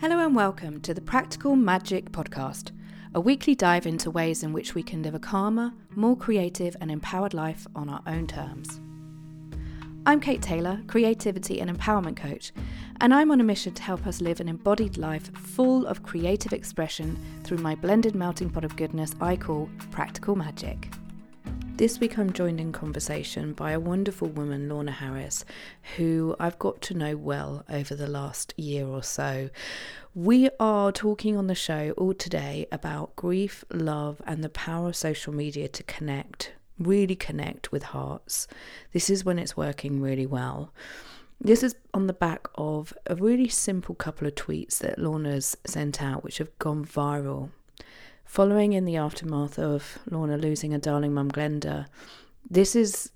Hello and welcome to the Practical Magic Podcast, a weekly dive into ways in which we can live a calmer, more creative and empowered life on our own terms. I'm Kate Taylor, Creativity and Empowerment Coach, and I'm on a mission to help us live an embodied life full of creative expression through my blended melting pot of goodness I call Practical Magic. This week I'm joined in conversation by a wonderful woman, Lorna Harris, who I've got to know well over the last year or so. We are talking on the show all today about grief, love, and the power of social media to connect, really connect with hearts. This is when it's working really well. This is on the back of a really simple couple of tweets that Lorna's sent out, which have gone viral. Following in the aftermath of Lorna losing her darling mum Glenda, this is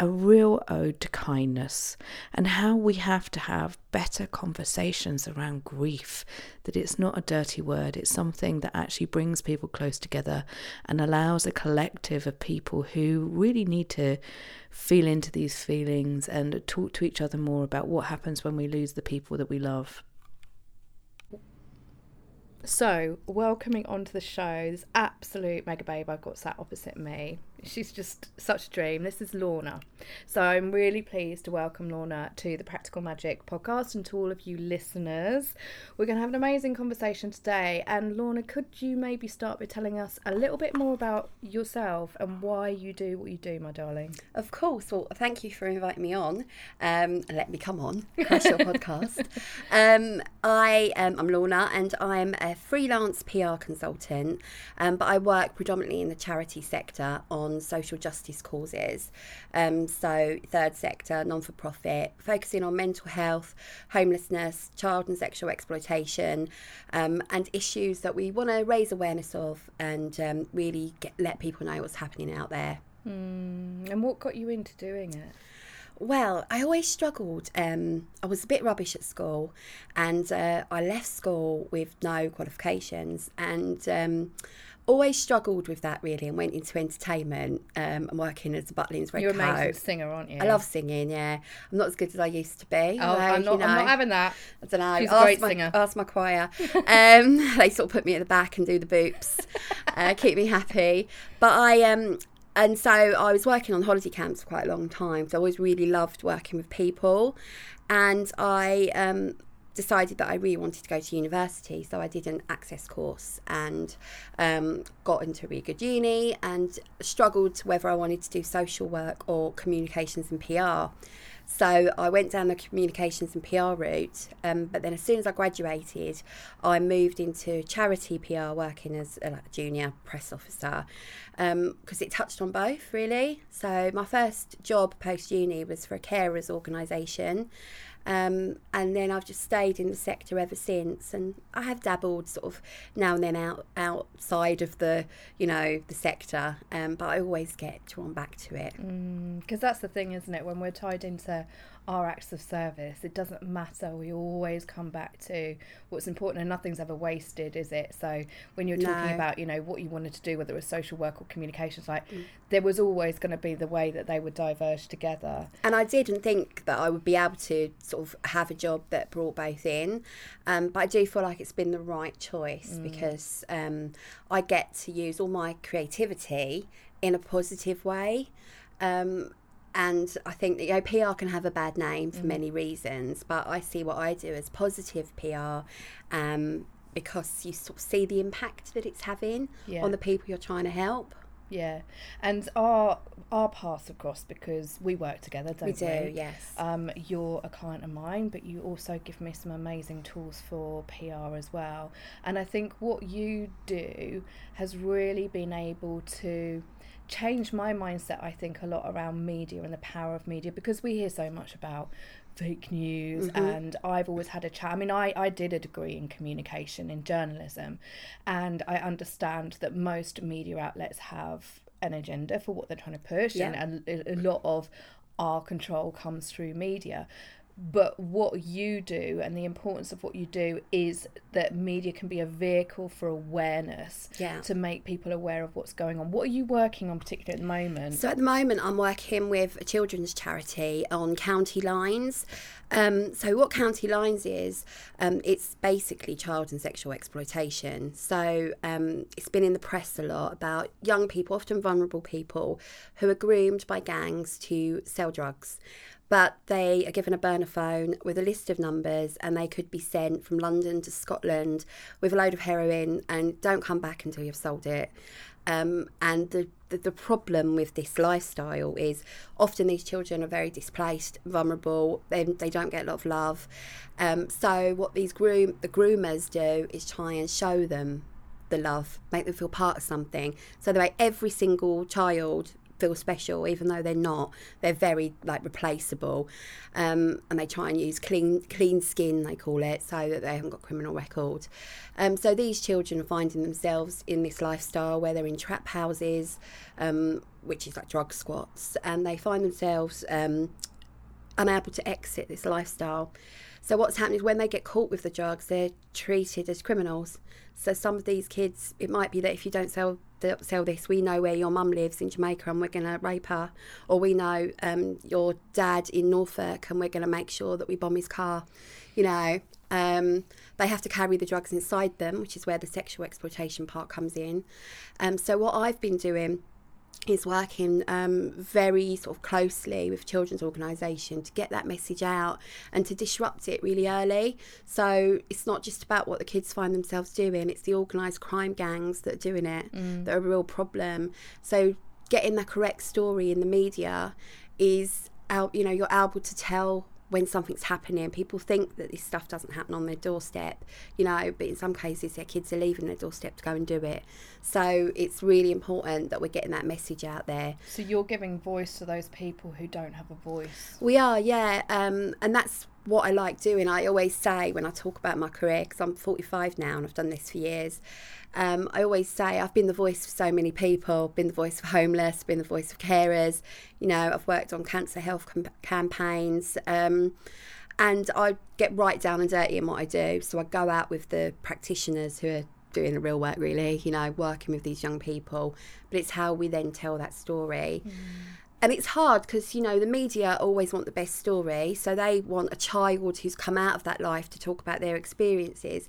a real ode to kindness and how we have to have better conversations around grief, that it's not a dirty word, it's something that actually brings people close together and allows a collective of people who really need to feel into these feelings and talk to each other more about what happens when we lose the people that we love. So, welcoming onto the show this absolute mega babe I've got sat opposite me. She's just such a dream. This is Lorna. So I'm really pleased to welcome Lorna to the Practical Magic Podcast and to all of you listeners. We're going to have an amazing conversation today. And Lorna, could you maybe start by telling us a little bit more about yourself and why you do what you do, my darling? Of course. Well, thank you for inviting me on. Let me come on. That's your podcast. I'm Lorna and I'm a freelance PR consultant, but I work predominantly in the charity sector on social justice causes, so third sector, non-for-profit, focusing on mental health, homelessness, child and sexual exploitation, and issues that we want to raise awareness of and really let people know what's happening out there. And what got you into doing it? Well, I always struggled. I was a bit rubbish at school and I left school with no qualifications and always struggled with that really and went into entertainment. I'm working as a Butlin's Redcoat. You're an amazing singer, aren't you? I love singing, yeah. I'm not as good as I used to be. Oh, although, I'm not having that. I don't know. She's a great singer. Ask my choir. They sort of put me at the back and do the boops, keep me happy. But and so I was working on holiday camps for quite a long time. So I always really loved working with people. And I decided that I really wanted to go to university. So I did an access course and got into a really good uni and struggled whether I wanted to do social work or communications and PR. So I went down the communications and PR route, but then as soon as I graduated, I moved into charity PR, working as a junior press officer, because it touched on both, really. So my first job post-uni was for a carers organisation, and then I've just stayed in the sector ever since. And I have dabbled sort of now and then outside of the sector, but I always get drawn back to it. Because that's the thing, isn't it? When we're tied into our acts of service, it doesn't matter, we always come back to what's important and nothing's ever wasted, is it? So when you're talking about what you wanted to do, whether it was social work or communications, there was always going to be the way that they would diverge together. And I didn't think that I would be able to sort of have a job that brought both in, but I do feel like it's been the right choice because I get to use all my creativity in a positive way. And I think that PR can have a bad name for many reasons, but I see what I do as positive PR because you sort of see the impact that it's having on the people you're trying to help. Yeah, and our paths have crossed because we work together, don't we? We do, yes. You're a client of mine, but you also give me some amazing tools for PR as well. And I think what you do has really been able to change my mindset, I think, a lot around media and the power of media, because we hear so much about fake news and I've always had a chat. I mean, I did a degree in communication, in journalism, and I understand that most media outlets have an agenda for what they're trying to push and a lot of our control comes through media. But what you do and the importance of what you do is that media can be a vehicle for awareness, yeah, to make people aware of what's going on. What are you working on particularly at the moment? So at the moment I'm working with a children's charity on County Lines. So what County Lines is, it's basically child and sexual exploitation. So it's been in the press a lot about young people, often vulnerable people, who are groomed by gangs to sell drugs. But they are given a burner phone with a list of numbers and they could be sent from London to Scotland with a load of heroin and don't come back until you've sold it. And the problem with this lifestyle is often these children are very displaced, vulnerable, they don't get a lot of love. So what these the groomers do is try and show them the love, make them feel part of something. So they make every single child feel special, even though they're not. They're very replaceable, and they try and use clean skin, they call it, so that they haven't got criminal record. So these children are finding themselves in this lifestyle where they're in trap houses, which is like drug squats, and they find themselves unable to exit this lifestyle. So what's happening is when they get caught with the drugs, they're treated as criminals. So some of these kids, it might be that if you don't sell this, we know where your mum lives in Jamaica and we're going to rape her, or we know your dad in Norfolk and we're going to make sure that we bomb his car, you know. They have to carry the drugs inside them, which is where the sexual exploitation part comes in. So what I've been doing is working very sort of closely with children's organisation to get that message out and to disrupt it really early. So it's not just about what the kids find themselves doing, it's the organised crime gangs that are doing it, that are a real problem. So getting the correct story in the media is out, you know, you're able to tell when something's happening. People think that this stuff doesn't happen on their doorstep, you know, but in some cases their kids are leaving their doorstep to go and do it. So it's really important that we're getting that message out there. So you're giving voice to those people who don't have a voice. We are, yeah. And that's what I like doing. I always say when I talk about my career, because I'm 45 now and I've done this for years, I always say I've been the voice for so many people, been the voice for homeless, been the voice of carers, you know, I've worked on cancer health campaigns, and I get right down and dirty in what I do. So I go out with the practitioners who are doing the real work really, you know, working with these young people, but it's how we then tell that story. And it's hard because, you know, the media always want the best story. So they want a child who's come out of that life to talk about their experiences.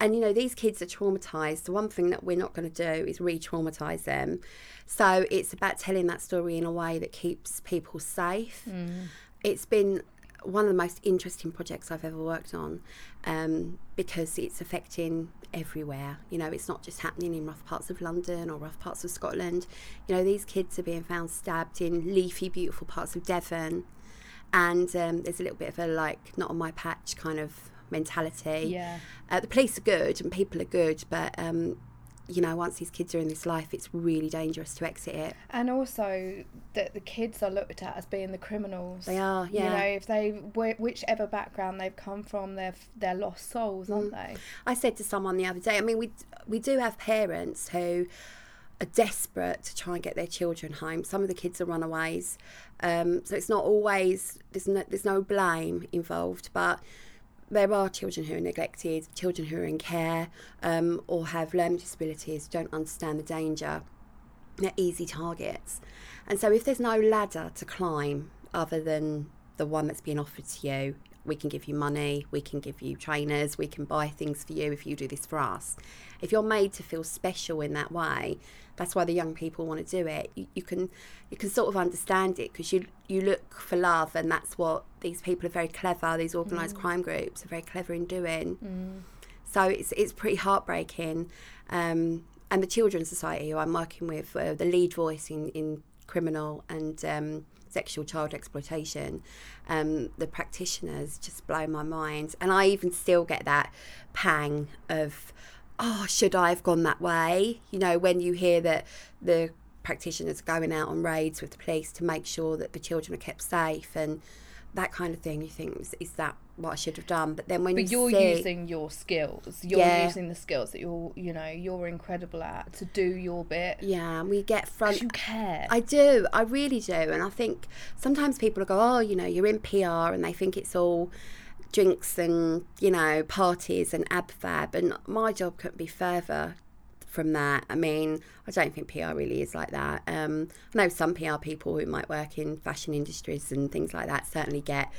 And, you know, these kids are traumatised. The one thing that we're not going to do is re-traumatise them. So it's about telling that story in a way that keeps people safe. It's been one of the most interesting projects I've ever worked on, because it's affecting everywhere. You know, it's not just happening in rough parts of London or rough parts of Scotland. You know, these kids are being found stabbed in leafy, beautiful parts of Devon. And there's a little bit of a, like, not on my patch kind of mentality. Yeah. The police are good and people are good, but you know, once these kids are in this life, it's really dangerous to exit it. And also that the kids are looked at as being the criminals. They are, yeah. You know, if they, whichever background they've come from, they're lost souls, aren't they? I said to someone the other day, I mean, we do have parents who are desperate to try and get their children home. Some of the kids are runaways. So it's not always, there's no blame involved, but there are children who are neglected, children who are in care, or have learning disabilities, don't understand the danger. They're easy targets. And so if there's no ladder to climb other than the one that's being offered to you, we can give you money, we can give you trainers, we can buy things for you if you do this for us. If you're made to feel special in that way, that's why the young people want to do it. You can sort of understand it because you look for love, and that's what these people are very clever, these organised crime groups are very clever in doing. So it's pretty heartbreaking. And the Children's Society, who I'm working with, the lead voice in criminal and sexual child exploitation, the practitioners just blow my mind. And I even still get that pang of, oh, should I have gone that way? You know, when you hear that the practitioners are going out on raids with the police to make sure that the children are kept safe, and that kind of thing, you think, is that what I should have done? But then when you're using your skills, using the skills that you're incredible at to do your bit. Yeah, and we get front. 'Cause you care. I do, I really do, and I think sometimes people go, oh, you're in PR, and they think it's all drinks and parties and ab fab, and my job couldn't be further from that. I mean, I don't think PR really is like that. I know some PR people who might work in fashion industries and things like that certainly get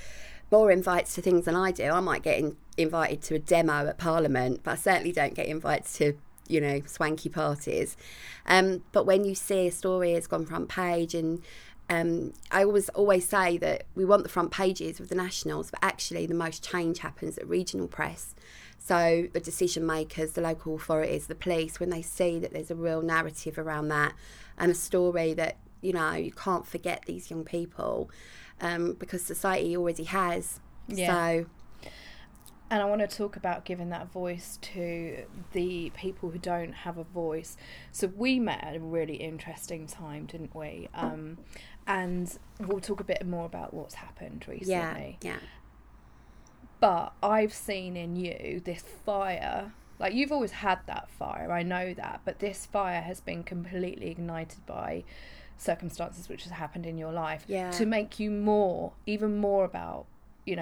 more invites to things than I do. I might get invited to a demo at Parliament, but I certainly don't get invites to swanky parties. But when you see a story has gone front page, and I always say that we want the front pages with the nationals, but actually the most change happens at regional press. So the decision makers, the local authorities, the police, when they see that there's a real narrative around that and a story that, you can't forget these young people, because society already has. Yeah. So, and I want to talk about giving that voice to the people who don't have a voice. So we met at a really interesting time, didn't we? And we'll talk a bit more about what's happened recently. Yeah. But I've seen in you this fire, like you've always had that fire, I know that, but this fire has been completely ignited by circumstances which has happened in your life to make you even more about,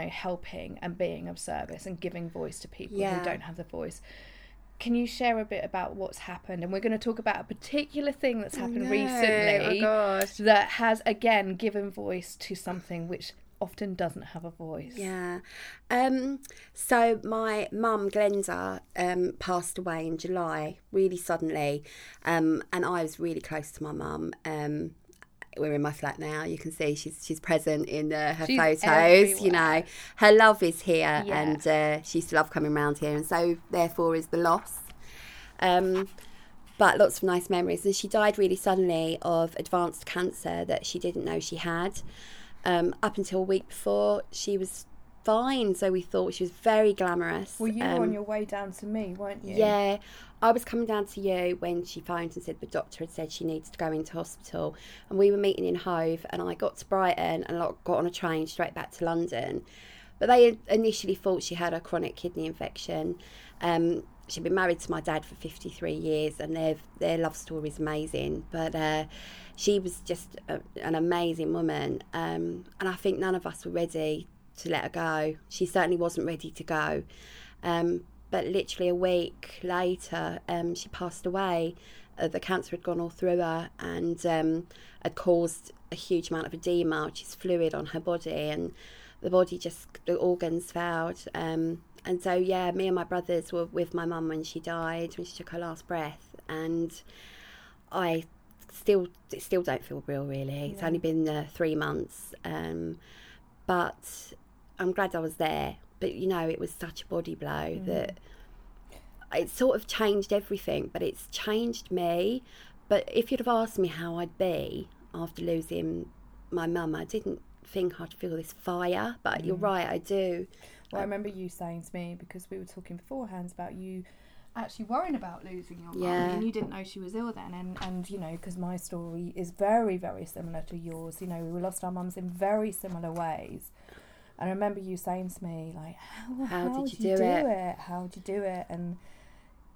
helping and being of service and giving voice to people who don't have the voice. Can you share a bit about what's happened? And we're going to talk about a particular thing that's happened recently that has, again, given voice to something which often doesn't have a voice. Yeah. So my mum, Glenda, passed away in July, really suddenly. And I was really close to my mum. We're in my flat now. You can see she's present in her photos. Everywhere. Her love is here, and she used to love coming round here. And so therefore is the loss. But lots of nice memories. And she died really suddenly of advanced cancer that she didn't know she had. Up until a week before, she was fine, so we thought she was very glamorous. Well, you were on your way down to me, weren't you? Yeah, I was coming down to you when she phoned and said the doctor had said she needs to go into hospital. And we were meeting in Hove, and I got to Brighton and got on a train straight back to London. But they initially thought she had a chronic kidney infection. She'd been married to my dad for 53 years, and their love story is amazing. But she was just an amazing woman, and I think none of us were ready to let her go. She certainly wasn't ready to go. But literally a week later, she passed away. The cancer had gone all through her, and had caused a huge amount of edema, which is fluid on her body, and the organs failed. And so, me and my brothers were with my mum when she died, when she took her last breath. And I still don't feel real, really. Yeah. It's only been 3 months. But I'm glad I was there. But, it was such a body blow that it sort of changed everything. But it's changed me. But if you'd have asked me how I'd be after losing my mum, I didn't think I'd feel this fire. But you're right, I do. Well, I remember you saying to me, because we were talking beforehand about you actually worrying about losing your mum, and you didn't know she was ill then, and because my story is very, very similar to yours. We lost our mums in very similar ways. And I remember you saying to me, like, how did you do it? How did you do it? And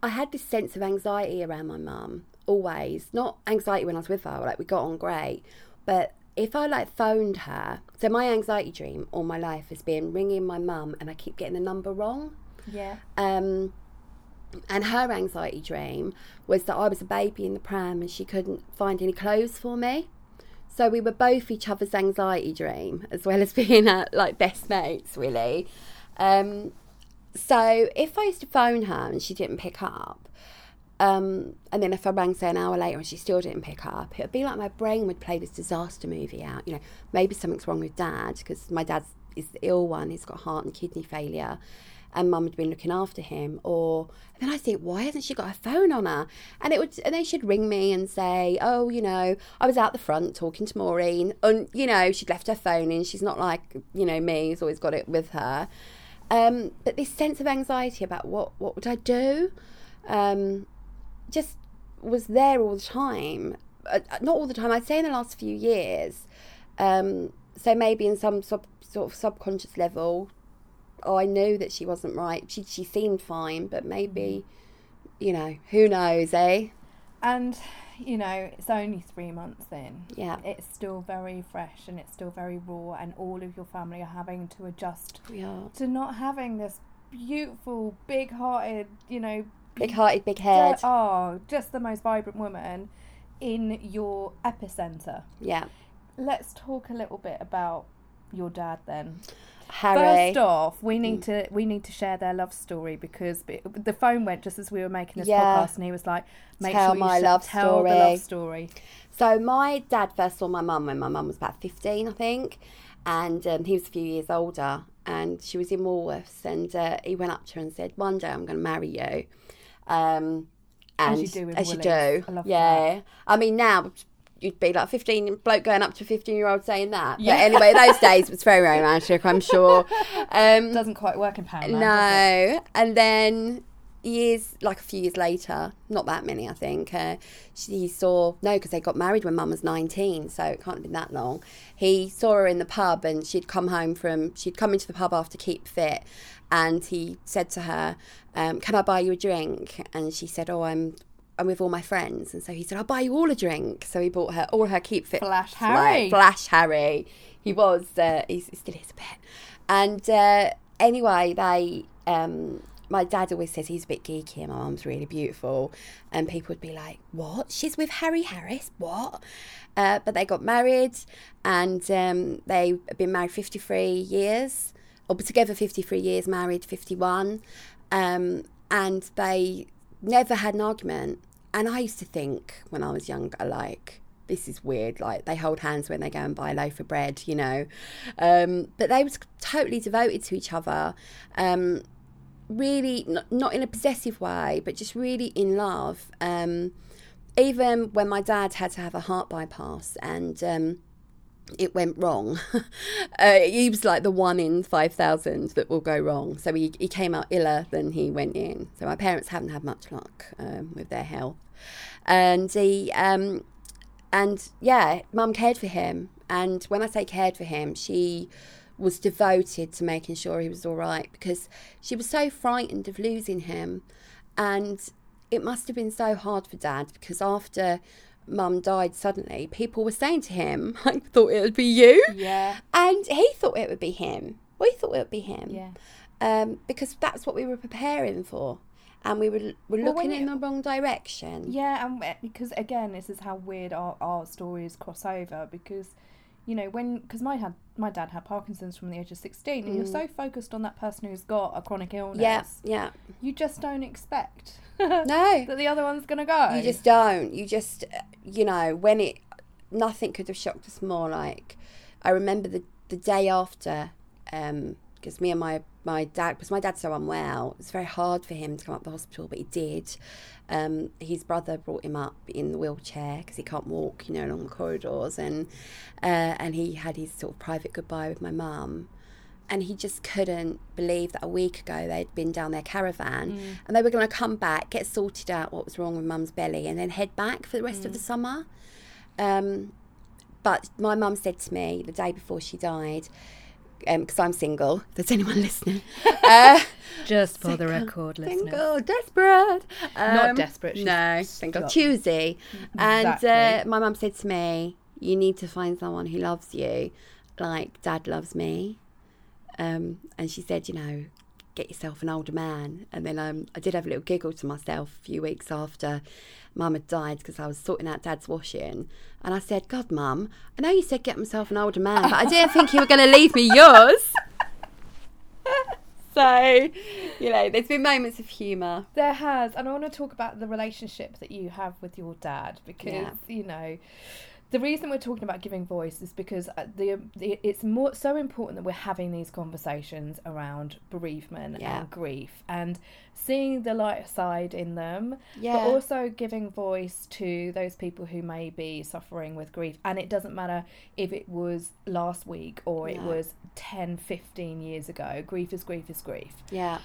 I had this sense of anxiety around my mum, always. Not anxiety when I was with her, we got on great, but if I phoned her, so my anxiety dream all my life has been ringing my mum, and I keep getting the number wrong. Yeah. And her anxiety dream was that I was a baby in the pram and she couldn't find any clothes for me. So we were both each other's anxiety dream, as well as being best mates, really. So if I used to phone her and she didn't pick up, and then if I rang, say, an hour later and she still didn't pick up, it would be like my brain would play this disaster movie out. Maybe something's wrong with Dad, because my dad is the ill one. He's got heart and kidney failure, and Mum had been looking after him. Or then I think, why hasn't she got her phone on her? And then she'd ring me and say, oh, I was out the front talking to Maureen, and she'd left her phone in. She's not like me, who's always got it with her. But this sense of anxiety about what would I do, just was there all the time. Not all the time, I'd say in the last few years. So maybe in some sub sort of subconscious level, oh, I know that she wasn't right. She seemed fine, but maybe, you know, who knows, eh? And, you know, it's only 3 months in. Yeah. It's still very fresh and it's still very raw, and all of your family are having to adjust to not having this beautiful, big-hearted, you know... Big-hearted, big-haired. Oh, just the most vibrant woman in your epicentre. Yeah. Let's talk a little bit about your dad then. Harry. First off, we need to share their love story, because the phone went just as we were making this podcast, and he was like, "Make sure you tell the love story." So my dad first saw my mum when my mum was about 15, I think, and he was a few years older, and she was in Woolworths, and he went up to her and said, "One day I'm going to marry you," and as you do, with as you do. I love that. I mean, now you'd be like 15 bloke going up to a 15-year-old saying that. Yeah. But anyway, those days it was very romantic, I'm sure. Doesn't quite work in parallel. No. And then a few years later, not that many, I think. Because they got married when Mum was 19, so it can't have been that long. He saw her in the pub, and she'd come into the pub after Keep Fit, and he said to her, "Can I buy you a drink?" And she said, "Oh, I'm with all my friends." And so he said, "I'll buy you all a drink." So he bought her all her Keep Fit. Flash Harry. He was, he still is a bit. And anyway, my dad always says he's a bit geeky and my mum's really beautiful. And people would be like, "What? She's with Harry Harris? What?" But they got married, and they've been married 53 years, or together 53 years, married 51. And they never had an argument. And I used to think when I was younger, like, this is weird, like they hold hands when they go and buy a loaf of bread, you know. But they were totally devoted to each other. Really, not in a possessive way, but just really in love. Even when my dad had to have a heart bypass and it went wrong. He was like the one in 5,000 that will go wrong. So he came out iller than he went in. So my parents haven't had much luck with their health. And Mum cared for him. And when I say cared for him, she was devoted to making sure he was all right, because she was so frightened of losing him. And it must have been so hard for Dad, because after Mum died suddenly, people were saying to him, "I thought it would be you." Yeah. And he thought it would be him. We thought it would be him. Yeah. Because that's what we were preparing for, and we were looking in the wrong direction. Yeah, and because again, this is how weird our stories cross over, because, you know, because my dad had Parkinson's from the age of 16, and you're so focused on that person who's got a chronic illness. Yeah, yeah. You just don't expect that the other one's going to go. You just don't. You just, you know, nothing could have shocked us more. Like, I remember the day after, because me and my dad, because my dad's so unwell, it was very hard for him to come up the hospital, but he did. His brother brought him up in the wheelchair because he can't walk, you know, along the corridors, and he had his sort of private goodbye with my mum, and he just couldn't believe that a week ago they'd been down their caravan and they were going to come back, get sorted out what was wrong with Mum's belly, and then head back for the rest of the summer. But my mum said to me the day before she died, because I'm single, if there's anyone listening. Just for the record, listeners. Single, desperate. Not desperate. No, single. Choosy. Exactly. And my mum said to me, "You need to find someone who loves you like Dad loves me." And she said, you know, get yourself an older man. And then I did have a little giggle to myself a few weeks after Mum had died, because I was sorting out Dad's washing, and I said, "God, Mum, I know you said get myself an older man, but I didn't think you were going to leave me yours." So, you know, there's been moments of humour. There has. And I want to talk about the relationship that you have with your dad, because, you know, the reason we're talking about giving voice is because it's more so important that we're having these conversations around bereavement and grief, and seeing the light side in them, but also giving voice to those people who may be suffering with grief. And it doesn't matter if it was last week or it was 10, 15 years ago. Grief is grief is grief. Yeah.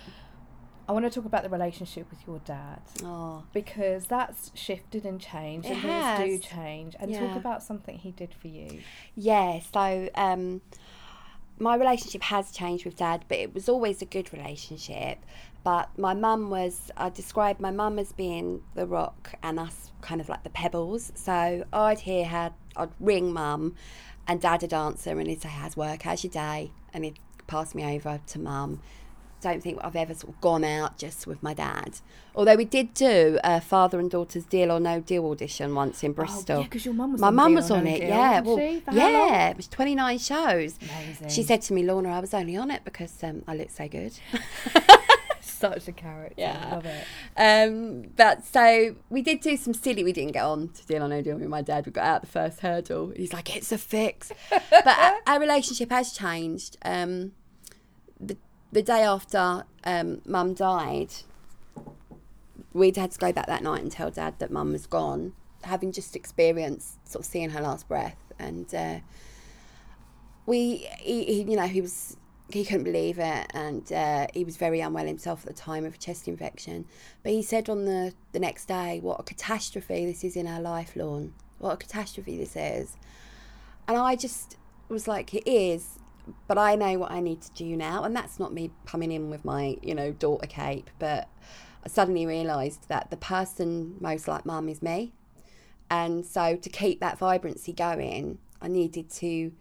I want to talk about the relationship with your dad, because that's shifted and changed, and things do change. And talk about something he did for you. Yeah, so my relationship has changed with Dad, but it was always a good relationship. But my mum was, I described my mum as being the rock and us kind of like the pebbles. So I'd hear her, I'd ring Mum and Dad would answer and he'd say, how's work, how's your day? And he'd pass me over to Mum. Don't think I've ever sort of gone out just with my dad. Although we did do a father and daughter's Deal or No Deal audition once in Bristol. Oh, yeah, because your mum was on it. My mum was on it, yeah. Well, yeah, it was 29 shows. Amazing. She said to me, Lorna, I was only on it because I look so good. Such a character, yeah. I love it. But so we did do some silly, we didn't get on to Deal or No Deal with my dad. We got out the first hurdle. He's like, it's a fix. But our relationship has changed. The day after Mum died, we'd had to go back that night and tell Dad that Mum was gone, having just experienced sort of seeing her last breath. And he couldn't believe it, and he was very unwell himself at the time of a chest infection. But he said on the next day, what a catastrophe this is in our life, Lorne. What a catastrophe this is. And I just was like, it is. But I know what I need to do now, and that's not me coming in with my, daughter cape, but I suddenly realised that the person most like Mum is me. And so to keep that vibrancy going, I needed to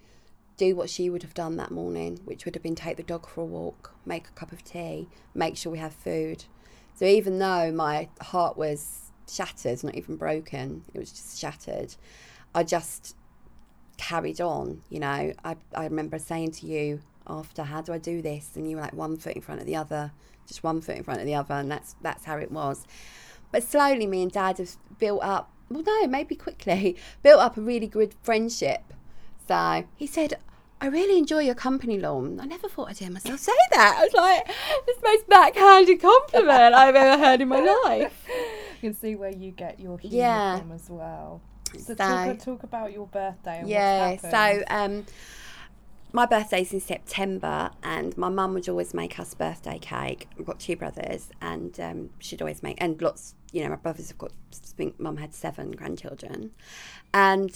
do what she would have done that morning, which would have been take the dog for a walk, make a cup of tea, make sure we have food. So even though my heart was shattered, not even broken, it was just shattered, I just carried on. I remember saying to you after, how do I do this? And you were like, one foot in front of the other, just one foot in front of the other, and that's how it was. But slowly me and Dad have built up a really good friendship. So he said, I really enjoy your company, Lorne. I never thought I'd hear myself say that. I was like, it's the most backhanded compliment I've ever heard in my life. You can see where you get your humour from as well. So talk about your birthday and what's happened. Yeah, so my birthday's in September, and my mum would always make us birthday cake. I've got two brothers, and she'd always make, and lots, my brothers have got, I think Mum had 7 grandchildren, and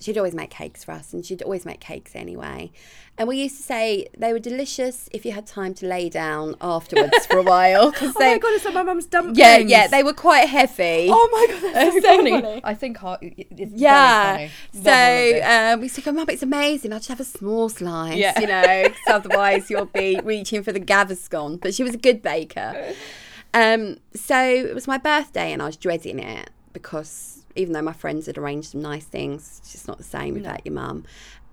she'd always make cakes for us, and she'd always make cakes anyway. And we used to say they were delicious if you had time to lay down afterwards for a while. My God, it's like my mum's dumplings. Yeah, they were quite heavy. Oh my God, that's so funny. I think it's very funny. So we said, Mum, it's amazing, I'll just have a small slice, because otherwise you'll be reaching for the Gaviscon. But she was a good baker. So it was my birthday and I was dreading it because even though my friends had arranged some nice things, it's just not the same without your mum.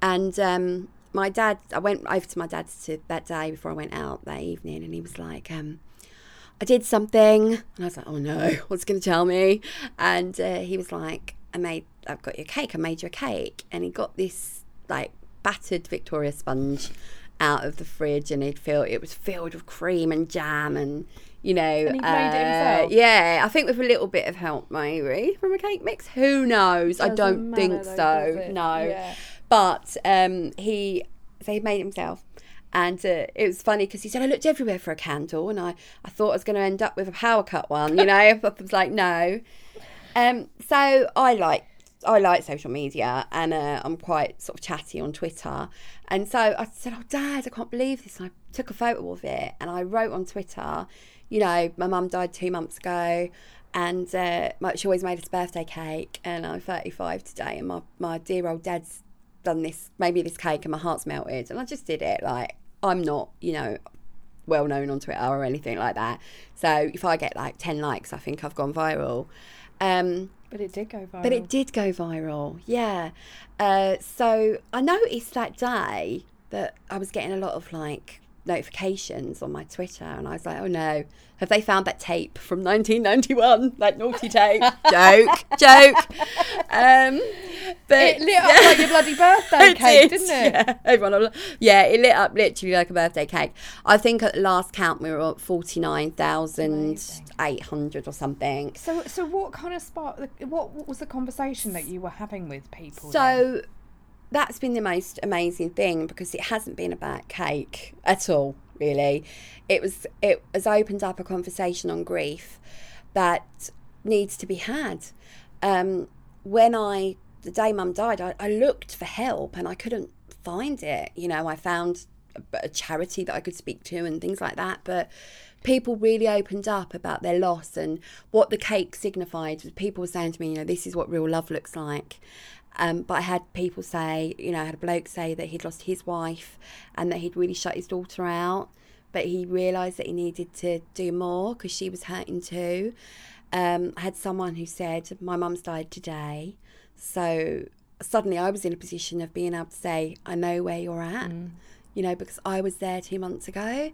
And my dad, I went over to my dad's that day before I went out that evening, and he was like, I did something. And I was like, oh no, what's going to tell me? And he was like, I made you a cake. And he got this like battered Victoria sponge out of the fridge, and it was filled with cream and jam, and and he made it himself. Yeah, I think with a little bit of help maybe from a cake mix, who knows? I don't think so. No, yeah. But he made it himself, and it was funny because he said, I looked everywhere for a candle, and I thought I was going to end up with a power cut one. I was like, no. So I like social media, and I'm quite sort of chatty on Twitter. And so I said, oh, Dad, I can't believe this. And I took a photo of it, and I wrote on Twitter, my mum died 2 months ago, and she always made us birthday cake, and I'm 35 today, and my dear old dad's done this, made me this cake, and my heart's melted. And I just did it. Like, I'm not, well known on Twitter or anything like that. So if I get like 10 likes, I think I've gone viral. But it did go viral. Yeah. So I noticed that day that I was getting a lot of notifications on my Twitter, and I was like, oh no, have they found that tape from 1991, that naughty tape? joke. But it lit up like your bloody birthday cake, didn't it? Yeah, everyone, it lit up literally like a birthday cake. I think at the last count we were at 49,800 or something. So what kind of what was the conversation that you were having with people then? That's been the most amazing thing, because it hasn't been about cake at all, really. It has opened up a conversation on grief that needs to be had. The day Mum died, I looked for help and I couldn't find it. I found a charity that I could speak to and things like that. But people really opened up about their loss and what the cake signified. People were saying to me, you know, this is what real love looks like. But I had people say, you know, I had a bloke say that he'd lost his wife and that he'd really shut his daughter out, but he realised that he needed to do more because she was hurting too. I had someone who said, my mum's died today. So suddenly I was in a position of being able to say, I know where you're at, you know, because I was there 2 months ago.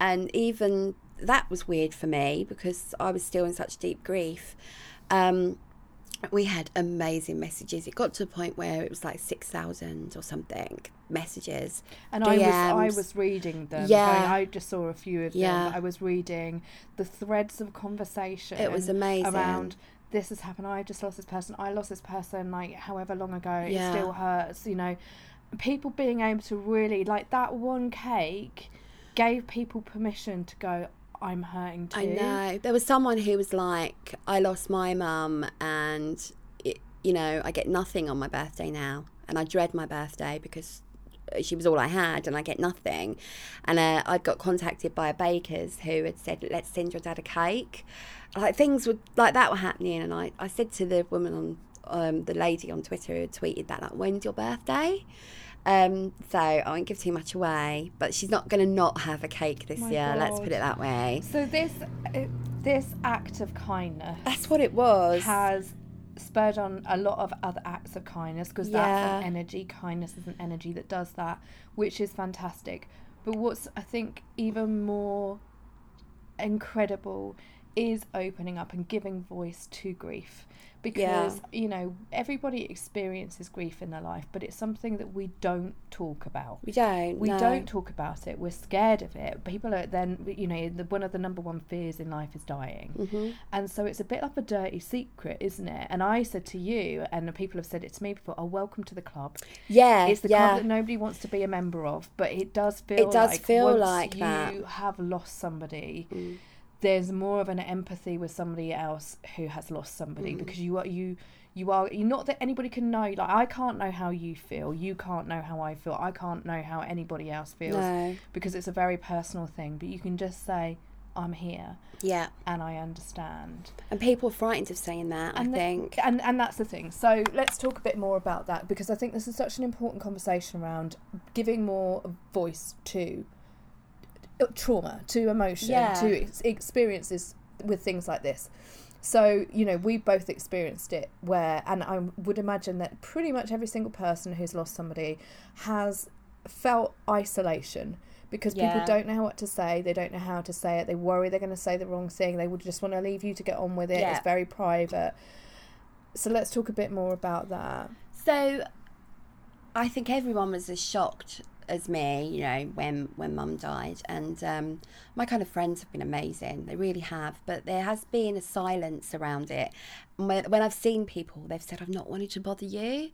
And even that was weird for me because I was still in such deep grief. We had amazing messages. It got to a point where it was like 6,000 or something messages. And DMs. I was reading them. Yeah. I just saw a few of them. Yeah. I was reading the threads of conversation. It was amazing. Around this has happened. I just lost this person. I lost this person like however long ago. Yeah. It still hurts, you know. People being able to really, like that one cake gave people permission to go, I'm hurting too. I know. There was someone who was like, I lost my mum and, it, you know, I get nothing on my birthday now. And I dread my birthday because she was all I had and I get nothing. And I got contacted by a baker's who had said, let's send your dad a cake. Like things were like that were happening. And I said to the woman on, the lady on Twitter who had tweeted that, like, when's your birthday? So I won't give too much away, but she's not going to not have a cake this year. God. Let's put it that way. So this act of kindness, that's what it was, has spurred on a lot of other acts of kindness because that's an energy. Kindness is an energy that does that, which is fantastic. But what's I think even more incredible is opening up and giving voice to grief. Because, you know, everybody experiences grief in their life, but it's something that we don't talk about. We don't talk about it. We're scared of it. People are then, you know, one of the number one fears in life is dying. Mm-hmm. And so it's a bit like a dirty secret, isn't it? And I said to you, and people have said it to me before, oh, welcome to the club. Yeah, it's the club that nobody wants to be a member of, but it does feel like you have lost somebody... Mm. There's more of an empathy with somebody else who has lost somebody because you are not that anybody can know. Like I can't know how you feel. You can't know how I feel. I can't know how anybody else feels because it's a very personal thing. But you can just say, I'm here. Yeah. And I understand. And people are frightened of saying that, I think. And that's the thing. So let's talk a bit more about that because I think this is such an important conversation around giving more voice to trauma, to emotion, to experiences with things like this. So, you know, we both experienced it where, and I would imagine that pretty much every single person who's lost somebody has felt isolation because people don't know what to say, they don't know how to say it, they worry they're going to say the wrong thing, they would just want to leave you to get on with it, it's very private. So let's talk a bit more about that. So I think everyone was as shocked as me, you know, when mum died, and my kind of friends have been amazing, they really have, but there has been a silence around it. When I've seen people, they've said, I've not wanted to bother you,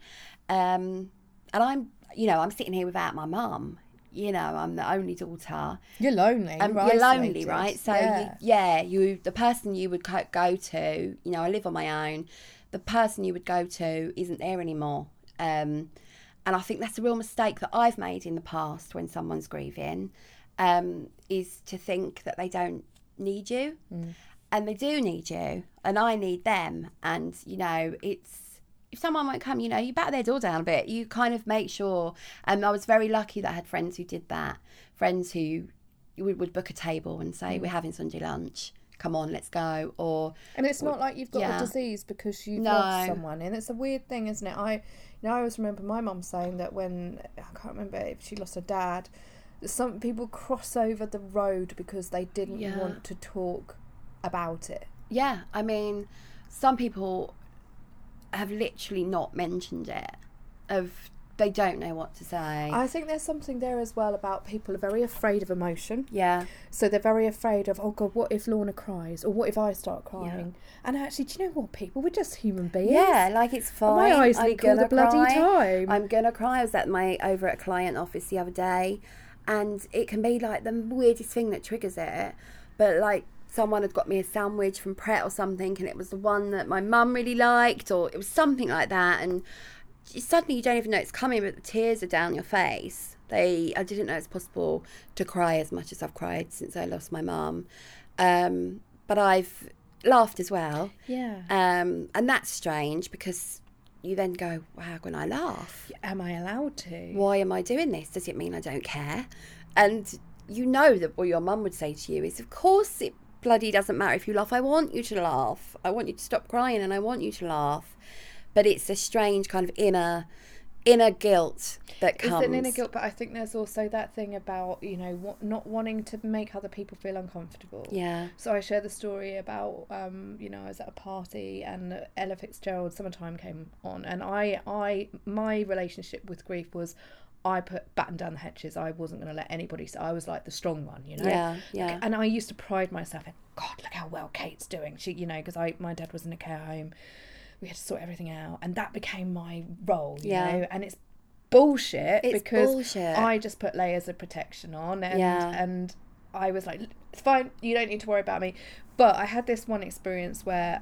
and I'm, you know, I'm sitting here without my mum, you know, I'm the only daughter. You're lonely, right? You're lonely, right? So you the person you would go to, you know, I live on my own, the person you would go to isn't there anymore. And I think that's a real mistake that I've made in the past when someone's grieving, is to think that they don't need you. Mm. And they do need you, and I need them. And, you know, it's, if someone won't come, you know, you batter their door down a bit. You kind of make sure, and I was very lucky that I had friends who did that, friends who would book a table and say, we're having Sunday lunch. Come on, let's go. Or and it's not like you've got a disease because you've lost someone, and it's a weird thing, isn't it? I always remember my mum saying that when I can't remember if she lost her dad, some people cross over the road because they didn't want to talk about it. Yeah, I mean, some people have literally not mentioned it. They don't know what to say. I think there's something there as well about people are very afraid of emotion. Yeah. So they're very afraid of, oh God, what if Lorna cries? Or what if I start crying? Yeah. And actually, do you know what, people? We're just human beings. Yeah, like it's fine. My eyes leak all the bloody time. I'm going to cry. I was over at a client office the other day, and it can be like the weirdest thing that triggers it. But like, someone had got me a sandwich from Pret or something, and it was the one that my mum really liked, or it was something like that, and suddenly you don't even know it's coming, but the tears are down your face. I didn't know it's possible to cry as much as I've cried since I lost my mum. But I've laughed as well. Yeah. And that's strange because you then go, wow, when I laugh, am I allowed to? Why am I doing this? Does it mean I don't care? And you know that what your mum would say to you is, of course it bloody doesn't matter if you laugh. I want you to laugh. I want you to stop crying and I want you to laugh. But it's a strange kind of inner guilt that comes. It's an inner guilt, but I think there's also that thing about, you know, not wanting to make other people feel uncomfortable. Yeah. So I share the story about, you know, I was at a party and Ella Fitzgerald, Summertime came on, and I my relationship with grief was, I put batten down the hatches. I wasn't going to let anybody. So I was like the strong one, you know. Yeah, yeah. And I used to pride myself in, God, look how well Kate's doing. She, you know, because my dad was in a care home. We had to sort everything out, and that became my role, you know, and it's bullshit. It's because bullshit. I just put layers of protection on, and I was like, it's fine, you don't need to worry about me. But I had this one experience where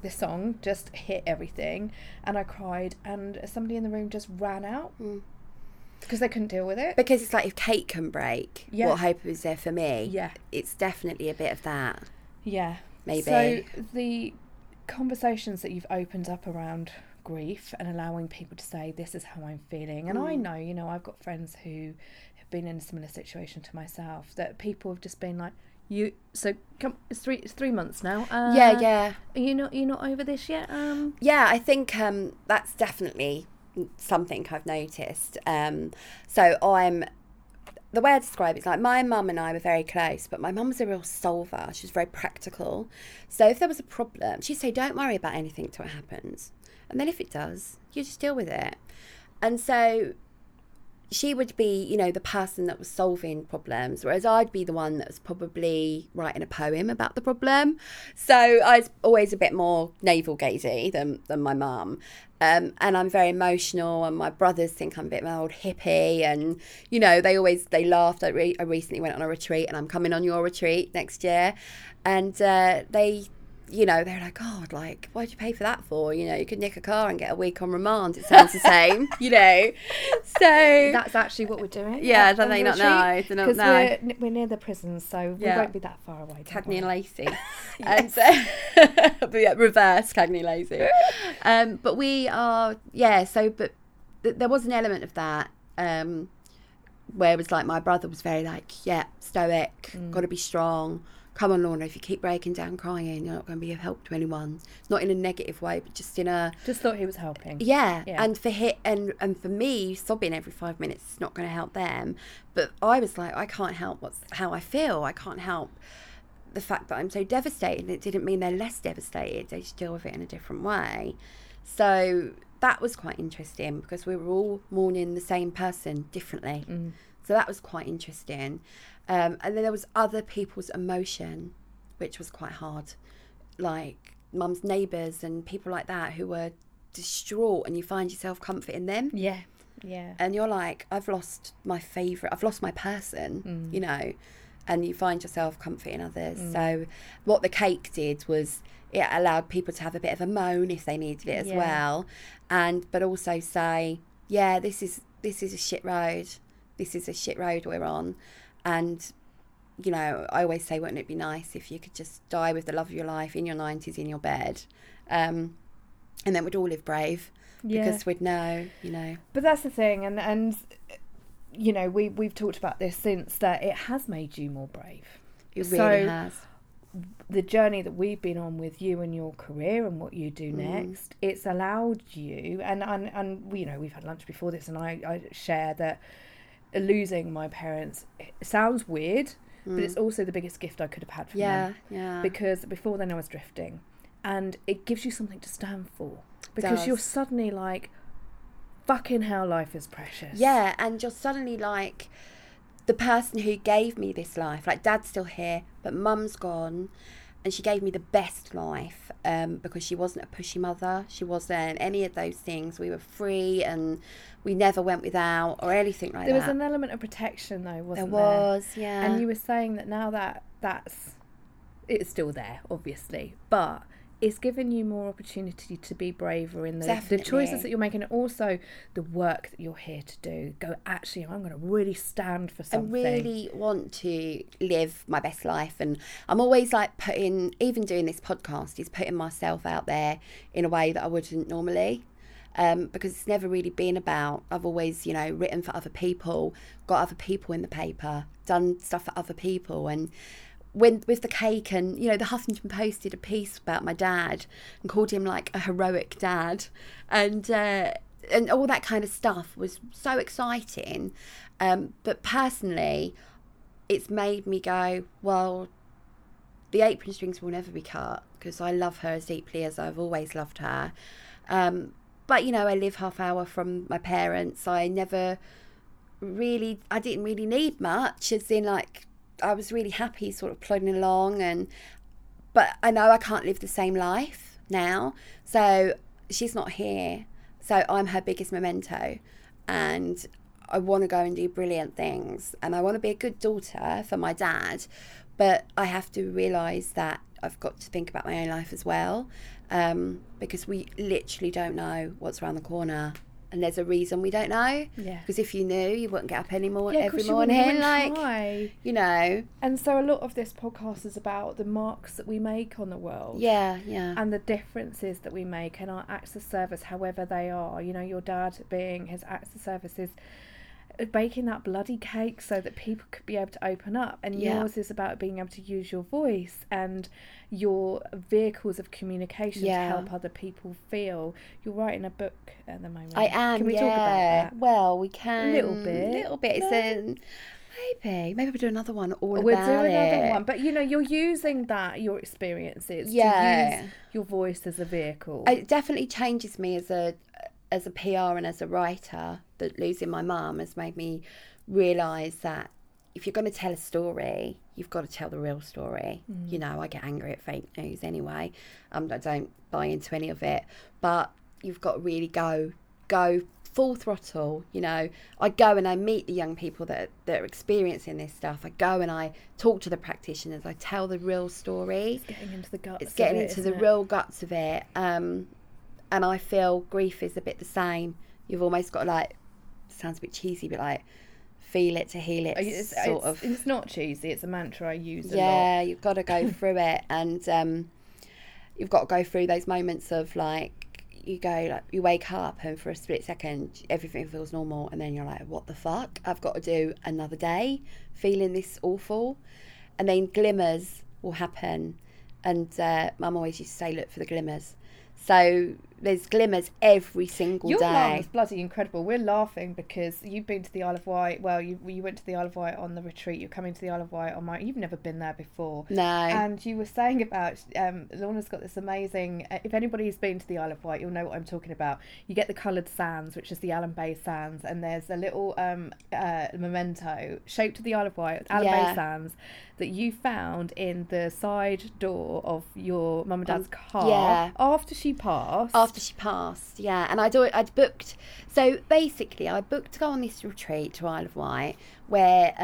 this song just hit everything, and I cried, and somebody in the room just ran out because they couldn't deal with it. Because it's like, if Kate can break, what hope is there for me? Yeah. It's definitely a bit of that. Yeah. Maybe. So the conversations that you've opened up around grief and allowing people to say, this is how I'm feeling, and I know, you know, I've got friends who have been in a similar situation to myself, that people have just been like, you, so come, it's three months now, you're not over this yet. I think that's definitely something I've noticed. So I'm, the way I describe it is like, my mum and I were very close, but my mum was a real solver. She was very practical. So if there was a problem, she'd say, don't worry about anything till it happens. And then if it does, you just deal with it. And so she would be, you know, the person that was solving problems, whereas I'd be the one that was probably writing a poem about the problem. So I was always a bit more navel-gazy than my mum. And I'm very emotional, and my brothers think I'm a bit of an old hippie, and, you know, they laughed. I recently went on a retreat, and I'm coming on your retreat next year. And they, you know, they're like, God, like, why'd you pay for that for? You know, you could nick a car and get a week on remand. It sounds the same, you know. So that's actually what we're doing. Yeah, do they not know? They don't know. Because we're near the prisons, so we won't be that far away. Cagney and Lacey. And so, reverse Cagney and Lacey. But we are, but there was an element of that. Where it was like, my brother was very like, stoic, got to be strong. Come on, Lorna, if you keep breaking down crying, you're not going to be of help to anyone. Not in a negative way, but just in a... Just thought he was helping. Yeah, yeah. And for for me, sobbing every 5 minutes is not going to help them. But I was like, I can't help how I feel. I can't help the fact that I'm so devastated. It didn't mean they're less devastated. They just deal with it in a different way. So that was quite interesting, because we were all mourning the same person differently. Mm. So that was quite interesting. And then there was other people's emotion, which was quite hard, like mum's neighbours and people like that who were distraught, and you find yourself comforting them. Yeah, yeah. And you're like, I've lost my person, you know, and you find yourself comforting others. Mm. So what the cake did was, it allowed people to have a bit of a moan if they needed it as well, but also say, this is a shit road. This is a shit road we're on. And, you know, I always say, wouldn't it be nice if you could just die with the love of your life in your 90s in your bed? And then we'd all live brave because we'd know, you know. But that's the thing. And you know, we've talked about this since, that it has made you more brave. It really has. The journey that we've been on with you and your career and what you do next, it's allowed you. And you know, we've had lunch before this, and I share that losing my parents, it sounds weird, but it's also the biggest gift I could have had for them. Yeah. Because before then I was drifting, and it gives you something to stand for, because you're suddenly like, fucking hell, life is precious. Yeah, and you're suddenly like, the person who gave me this life, like, Dad's still here, but Mum's gone, and she gave me the best life, because she wasn't a pushy mother. She wasn't any of those things. We were free, and we never went without or anything like that. There was an element of protection, though, wasn't there? There was, yeah. And you were saying that now that it's still there, obviously, but it's given you more opportunity to be braver in the choices that you're making, and also the work that you're here to do. Go, actually, I'm going to really stand for something. I really want to live my best life, and I'm always like putting, even doing this podcast, is putting myself out there in a way that I wouldn't normally. Because it's never really been about, I've always, you know, written for other people, got other people in the paper, done stuff for other people. And when with the cake, and, you know, the Huffington Post did a piece about my dad and called him like a heroic dad, and all that kind of stuff was so exciting. But personally, it's made me go, well, the apron strings will never be cut, because I love her as deeply as I've always loved her. But, you know, I live half hour from my parents. I didn't really need much, as in, like, I was really happy sort of plodding along. But I know I can't live the same life now. So she's not here. So I'm her biggest memento. And I want to go and do brilliant things. And I want to be a good daughter for my dad. But I have to realise that I've got to think about my own life as well, because we literally don't know what's around the corner, and there's a reason we don't know. Yeah. Because if you knew, you wouldn't get up anymore every morning, like try. You know. And so a lot of this podcast is about the marks that we make on the world. Yeah, yeah. And the differences that we make, and our acts of service, however they are. You know, your dad being his acts of service is baking that bloody cake so that people could be able to open up, and yours is about being able to use your voice and your vehicles of communication to help other people feel. You're writing a book at the moment. I am. Can we talk about that? Well, we can a little bit. No. It's maybe we'll do another one about it. But you know, you're using your experiences to use your voice as a vehicle. It definitely changes me as a PR and as a writer. That losing my mum has made me realise that if you're going to tell a story, you've got to tell the real story. Mm. You know, I get angry at fake news anyway. I don't buy into any of it. But you've got to really go full throttle. You know, I go and I meet the young people that are experiencing this stuff. I go and I talk to the practitioners. I tell the real story. It's getting into the guts. Real guts of it. And I feel grief is a bit the same. You've almost got to, like, sounds a bit cheesy, but like, feel it to heal it. It's sort of. It's not cheesy. It's a mantra I use a lot. Yeah, you've got to go through it, and you've got to go through those moments of you wake up and for a split second everything feels normal, and then you're like, what the fuck? I've got to do another day feeling this awful, and then glimmers will happen, and Mum always used to say, look for the glimmers. So there's glimmers every single day. Your mum's bloody incredible. We're laughing because you've been to the Isle of Wight. Well, you went to the Isle of Wight on the retreat. You're coming to the Isle of Wight on my... You've never been there before. No. And you were saying about... Lorna's got this amazing... if anybody's been to the Isle of Wight, you'll know what I'm talking about. You get the coloured sands, which is the Allenby Sands. And there's a little memento shaped to the Isle of Wight, Allenby Sands, that you found in the side door of your mum and dad's car after she passed. After she passed, and I'd booked. So basically, I booked to go on this retreat to Isle of Wight, where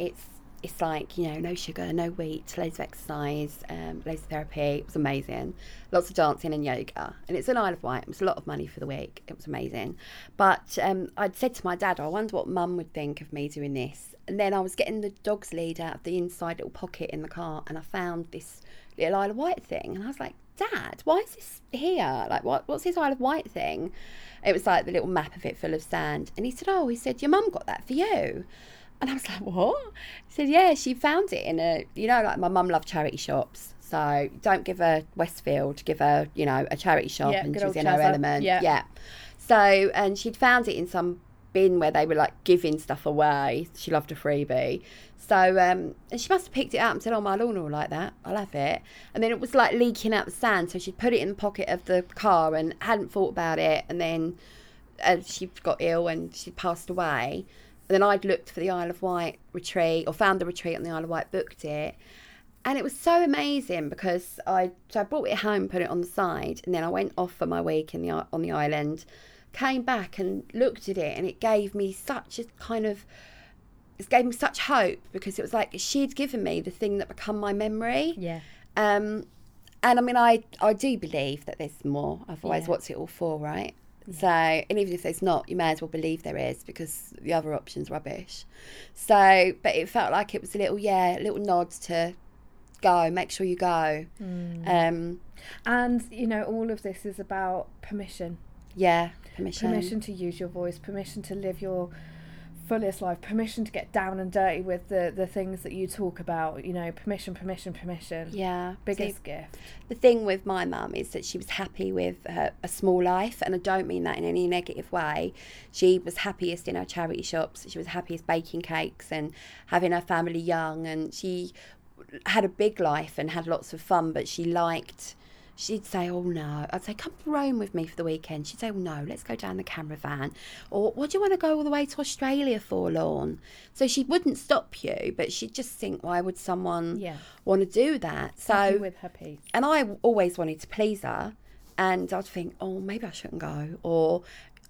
it's like, you know, no sugar, no wheat, loads of exercise, loads of therapy. It was amazing. Lots of dancing and yoga, and it's an Isle of Wight. It was a lot of money for the week. It was amazing. But I'd said to my dad, I wonder what Mum would think of me doing this. And then I was getting the dog's lead out of the inside little pocket in the car, and I found this little Isle of Wight thing, and I was like, Dad, why is this here? Like, what's this Isle of Wight thing? It was like the little map of it full of sand. And he said, your mum got that for you. And I was like, what? He said, yeah, she found it in a, you know, like my mum loved charity shops. So don't give her Westfield, give her, you know, a charity shop, and she was in her element. Yeah. Yeah. So, and she'd found it in some bin where they were like giving stuff away. She loved a freebie. So and she must have picked it up and said, oh, my Lorna will like that, I'll have it. And then it was like leaking out the sand, so she'd put it in the pocket of the car and hadn't thought about it. And then she got ill and she passed away. And then I'd looked for the Isle of Wight retreat, or found the retreat on the Isle of Wight, booked it. And it was so amazing because I brought it home, put it on the side, and then I went off for my week on the island, came back and looked at it, and it gave me such a kind of... It gave me such hope, because it was like she'd given me the thing that become my memory. Yeah. And I mean, I do believe that there's more. Otherwise, what's it all for, right? Yeah. So, and even if there's not, you may as well believe there is, because the other option's rubbish. So, but it felt like it was a little nod to go, make sure you go. And, you know, all of this is about permission. Yeah, permission. Permission to use your voice, permission to live your fullest life, permission to get down and dirty with the things that you talk about, you know, permission. Yeah. Biggest gift. The thing with my mum is that she was happy with a small life, and I don't mean that in any negative way. She was happiest in her charity shops, she was happiest baking cakes and having her family young, and she had a big life and had lots of fun, but she'd say, oh no, I'd say, come to Rome with me for the weekend. She'd say, oh no, let's go down the camera van. Or what do you want to go all the way to Australia for, Lorne? So she wouldn't stop you, but she'd just think, why would someone want to do that? So with her piece. And I always wanted to please her, and I'd think, oh, maybe I shouldn't go, or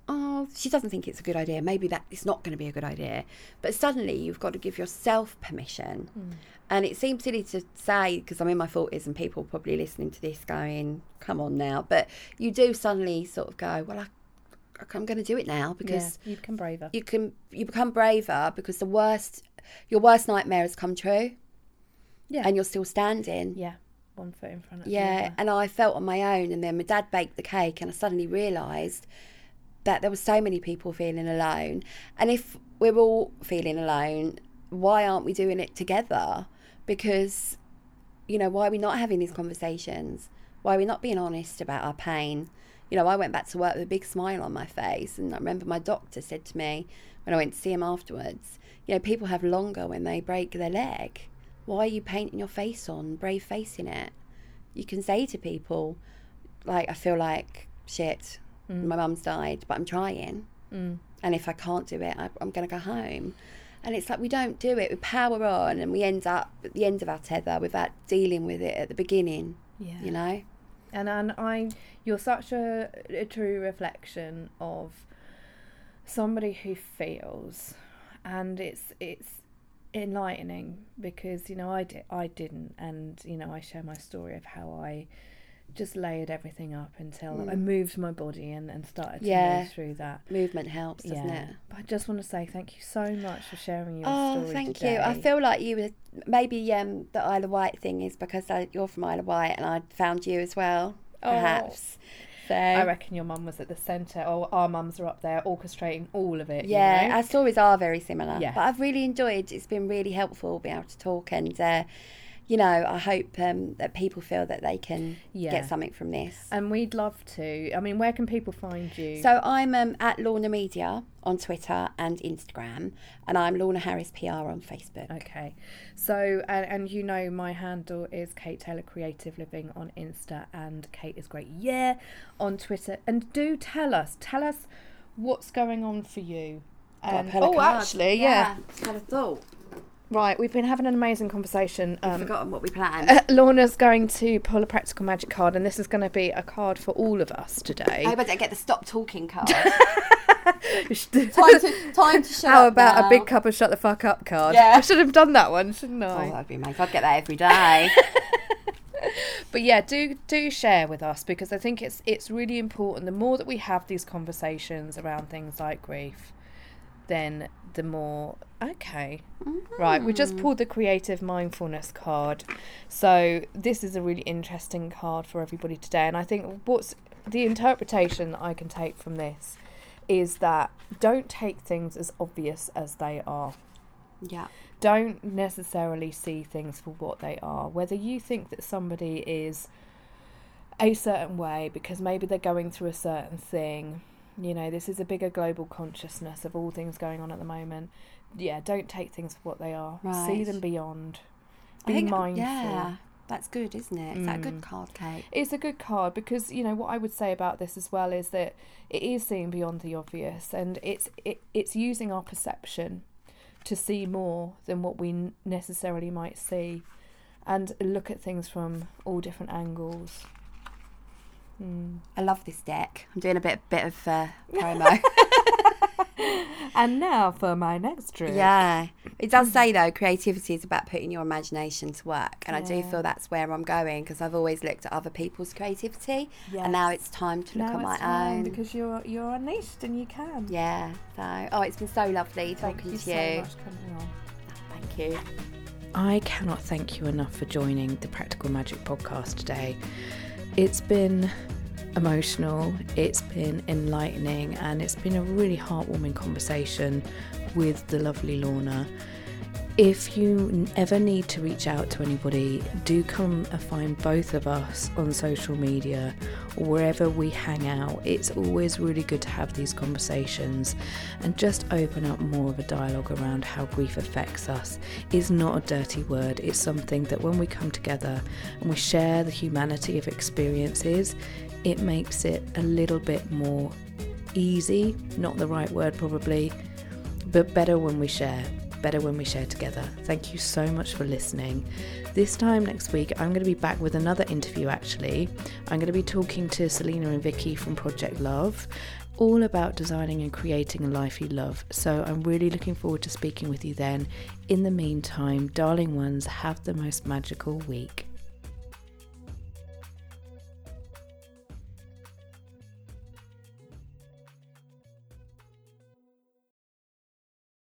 oh, she doesn't think it's a good idea, maybe that it's not going to be a good idea. But suddenly you've got to give yourself permission. And it seems silly to say, because I'm in my 40s and people probably listening to this going, come on now, but you do suddenly sort of go, well, I'm going to do it now, because you become braver. You become braver, because your worst nightmares come true. Yeah. And you're still standing. Yeah. One foot in front of you. Yeah. And I felt on my own, and then my dad baked the cake, and I suddenly realised that there were so many people feeling alone. And if we're all feeling alone, why aren't we doing it together? Because, you know, why are we not having these conversations? Why are we not being honest about our pain? You know, I went back to work with a big smile on my face, and I remember my doctor said to me when I went to see him afterwards, you know, people have longer when they break their leg. Why are you painting your face on, brave facing it? You can say to people, like, I feel like shit, my mum's died, but I'm trying. And if I can't do it, I'm going to go home. And it's like, we don't do it. We power on, and we end up at the end of our tether without dealing with it at the beginning, you know? And you're such a true reflection of somebody who feels. And it's enlightening, because, you know, I didn't. And, you know, I share my story of how I just layered everything up until I moved my body and started to move through that. Movement helps, doesn't it? But I just want to say thank you so much for sharing your story today. Thank you. I feel like you were, maybe the Isle of Wight thing is because you're from Isle of Wight, and I found you as well, perhaps. So I reckon your mum was at the centre, or our mums are up there orchestrating all of it. Yeah, you know? Our stories are very similar. Yeah. But I've really enjoyed, it's been really helpful being able to talk, and you know, I hope that people feel that they can get something from this. And we'd love to. I mean, where can people find you? So I'm at Lorna Media on Twitter and Instagram, and I'm Lorna Harris PR on Facebook. Okay. So, and you know, my handle is Kate Taylor Creative Living on Insta, and Kate is Great on Twitter. And do tell us what's going on for you. It's kind of thought. Right, we've been having an amazing conversation. I've forgotten what we planned. Lorna's going to pull a practical magic card, and this is going to be a card for all of us today. I better get the stop talking card. time to shut up. How about a big cup of shut the fuck up card? Yeah. I should have done that one, shouldn't I? Oh, that'd be amazing. I'd get that every day. But yeah, do share with us, because I think it's really important. The more that we have these conversations around things like grief, then the more right, we just pulled the creative mindfulness card, so this is a really interesting card for everybody today. And I think what's the interpretation that I can take from this is that don't take things as obvious as they are. Don't necessarily see things for what they are. Whether you think that somebody is a certain way because maybe they're going through a certain thing, you know, this is a bigger global consciousness of all things going on at the moment. Yeah, don't take things for what they are. Right. See them beyond. Be mindful. Yeah, that's good, isn't it? Is that a good card, Kate? It's a good card because, you know, what I would say about this as well is that it is seeing beyond the obvious, and it's using our perception to see more than what we necessarily might see, and look at things from all different angles. I love this deck. I'm doing a bit of promo. And now for my next trick. Yeah. It does say, though, creativity is about putting your imagination to work. And yeah. I do feel that's where I'm going, because I've always looked at other people's creativity. Yes. And now it's time to look at my own. Because you're unleashed and you can. Yeah. So, it's been so lovely talking to you. Thank you so much, Camille. Thank you. I cannot thank you enough for joining the Practical Magic Podcast today. It's been emotional, it's been enlightening, and it's been a really heartwarming conversation with the lovely Lorna. If you ever need to reach out to anybody, do come and find both of us on social media or wherever we hang out. It's always really good to have these conversations and just open up more of a dialogue around how grief affects us. It's not a dirty word. It's something that when we come together and we share the humanity of experiences, it makes it a little bit more easy, not the right word probably, but better when we share together. Thank you so much for listening. This time next week, I'm going to be back with another interview, actually. I'm going to be talking to Selena and Vicky from Project Love, all about designing and creating a life you love. So I'm really looking forward to speaking with you then. In the meantime, darling ones, have the most magical week.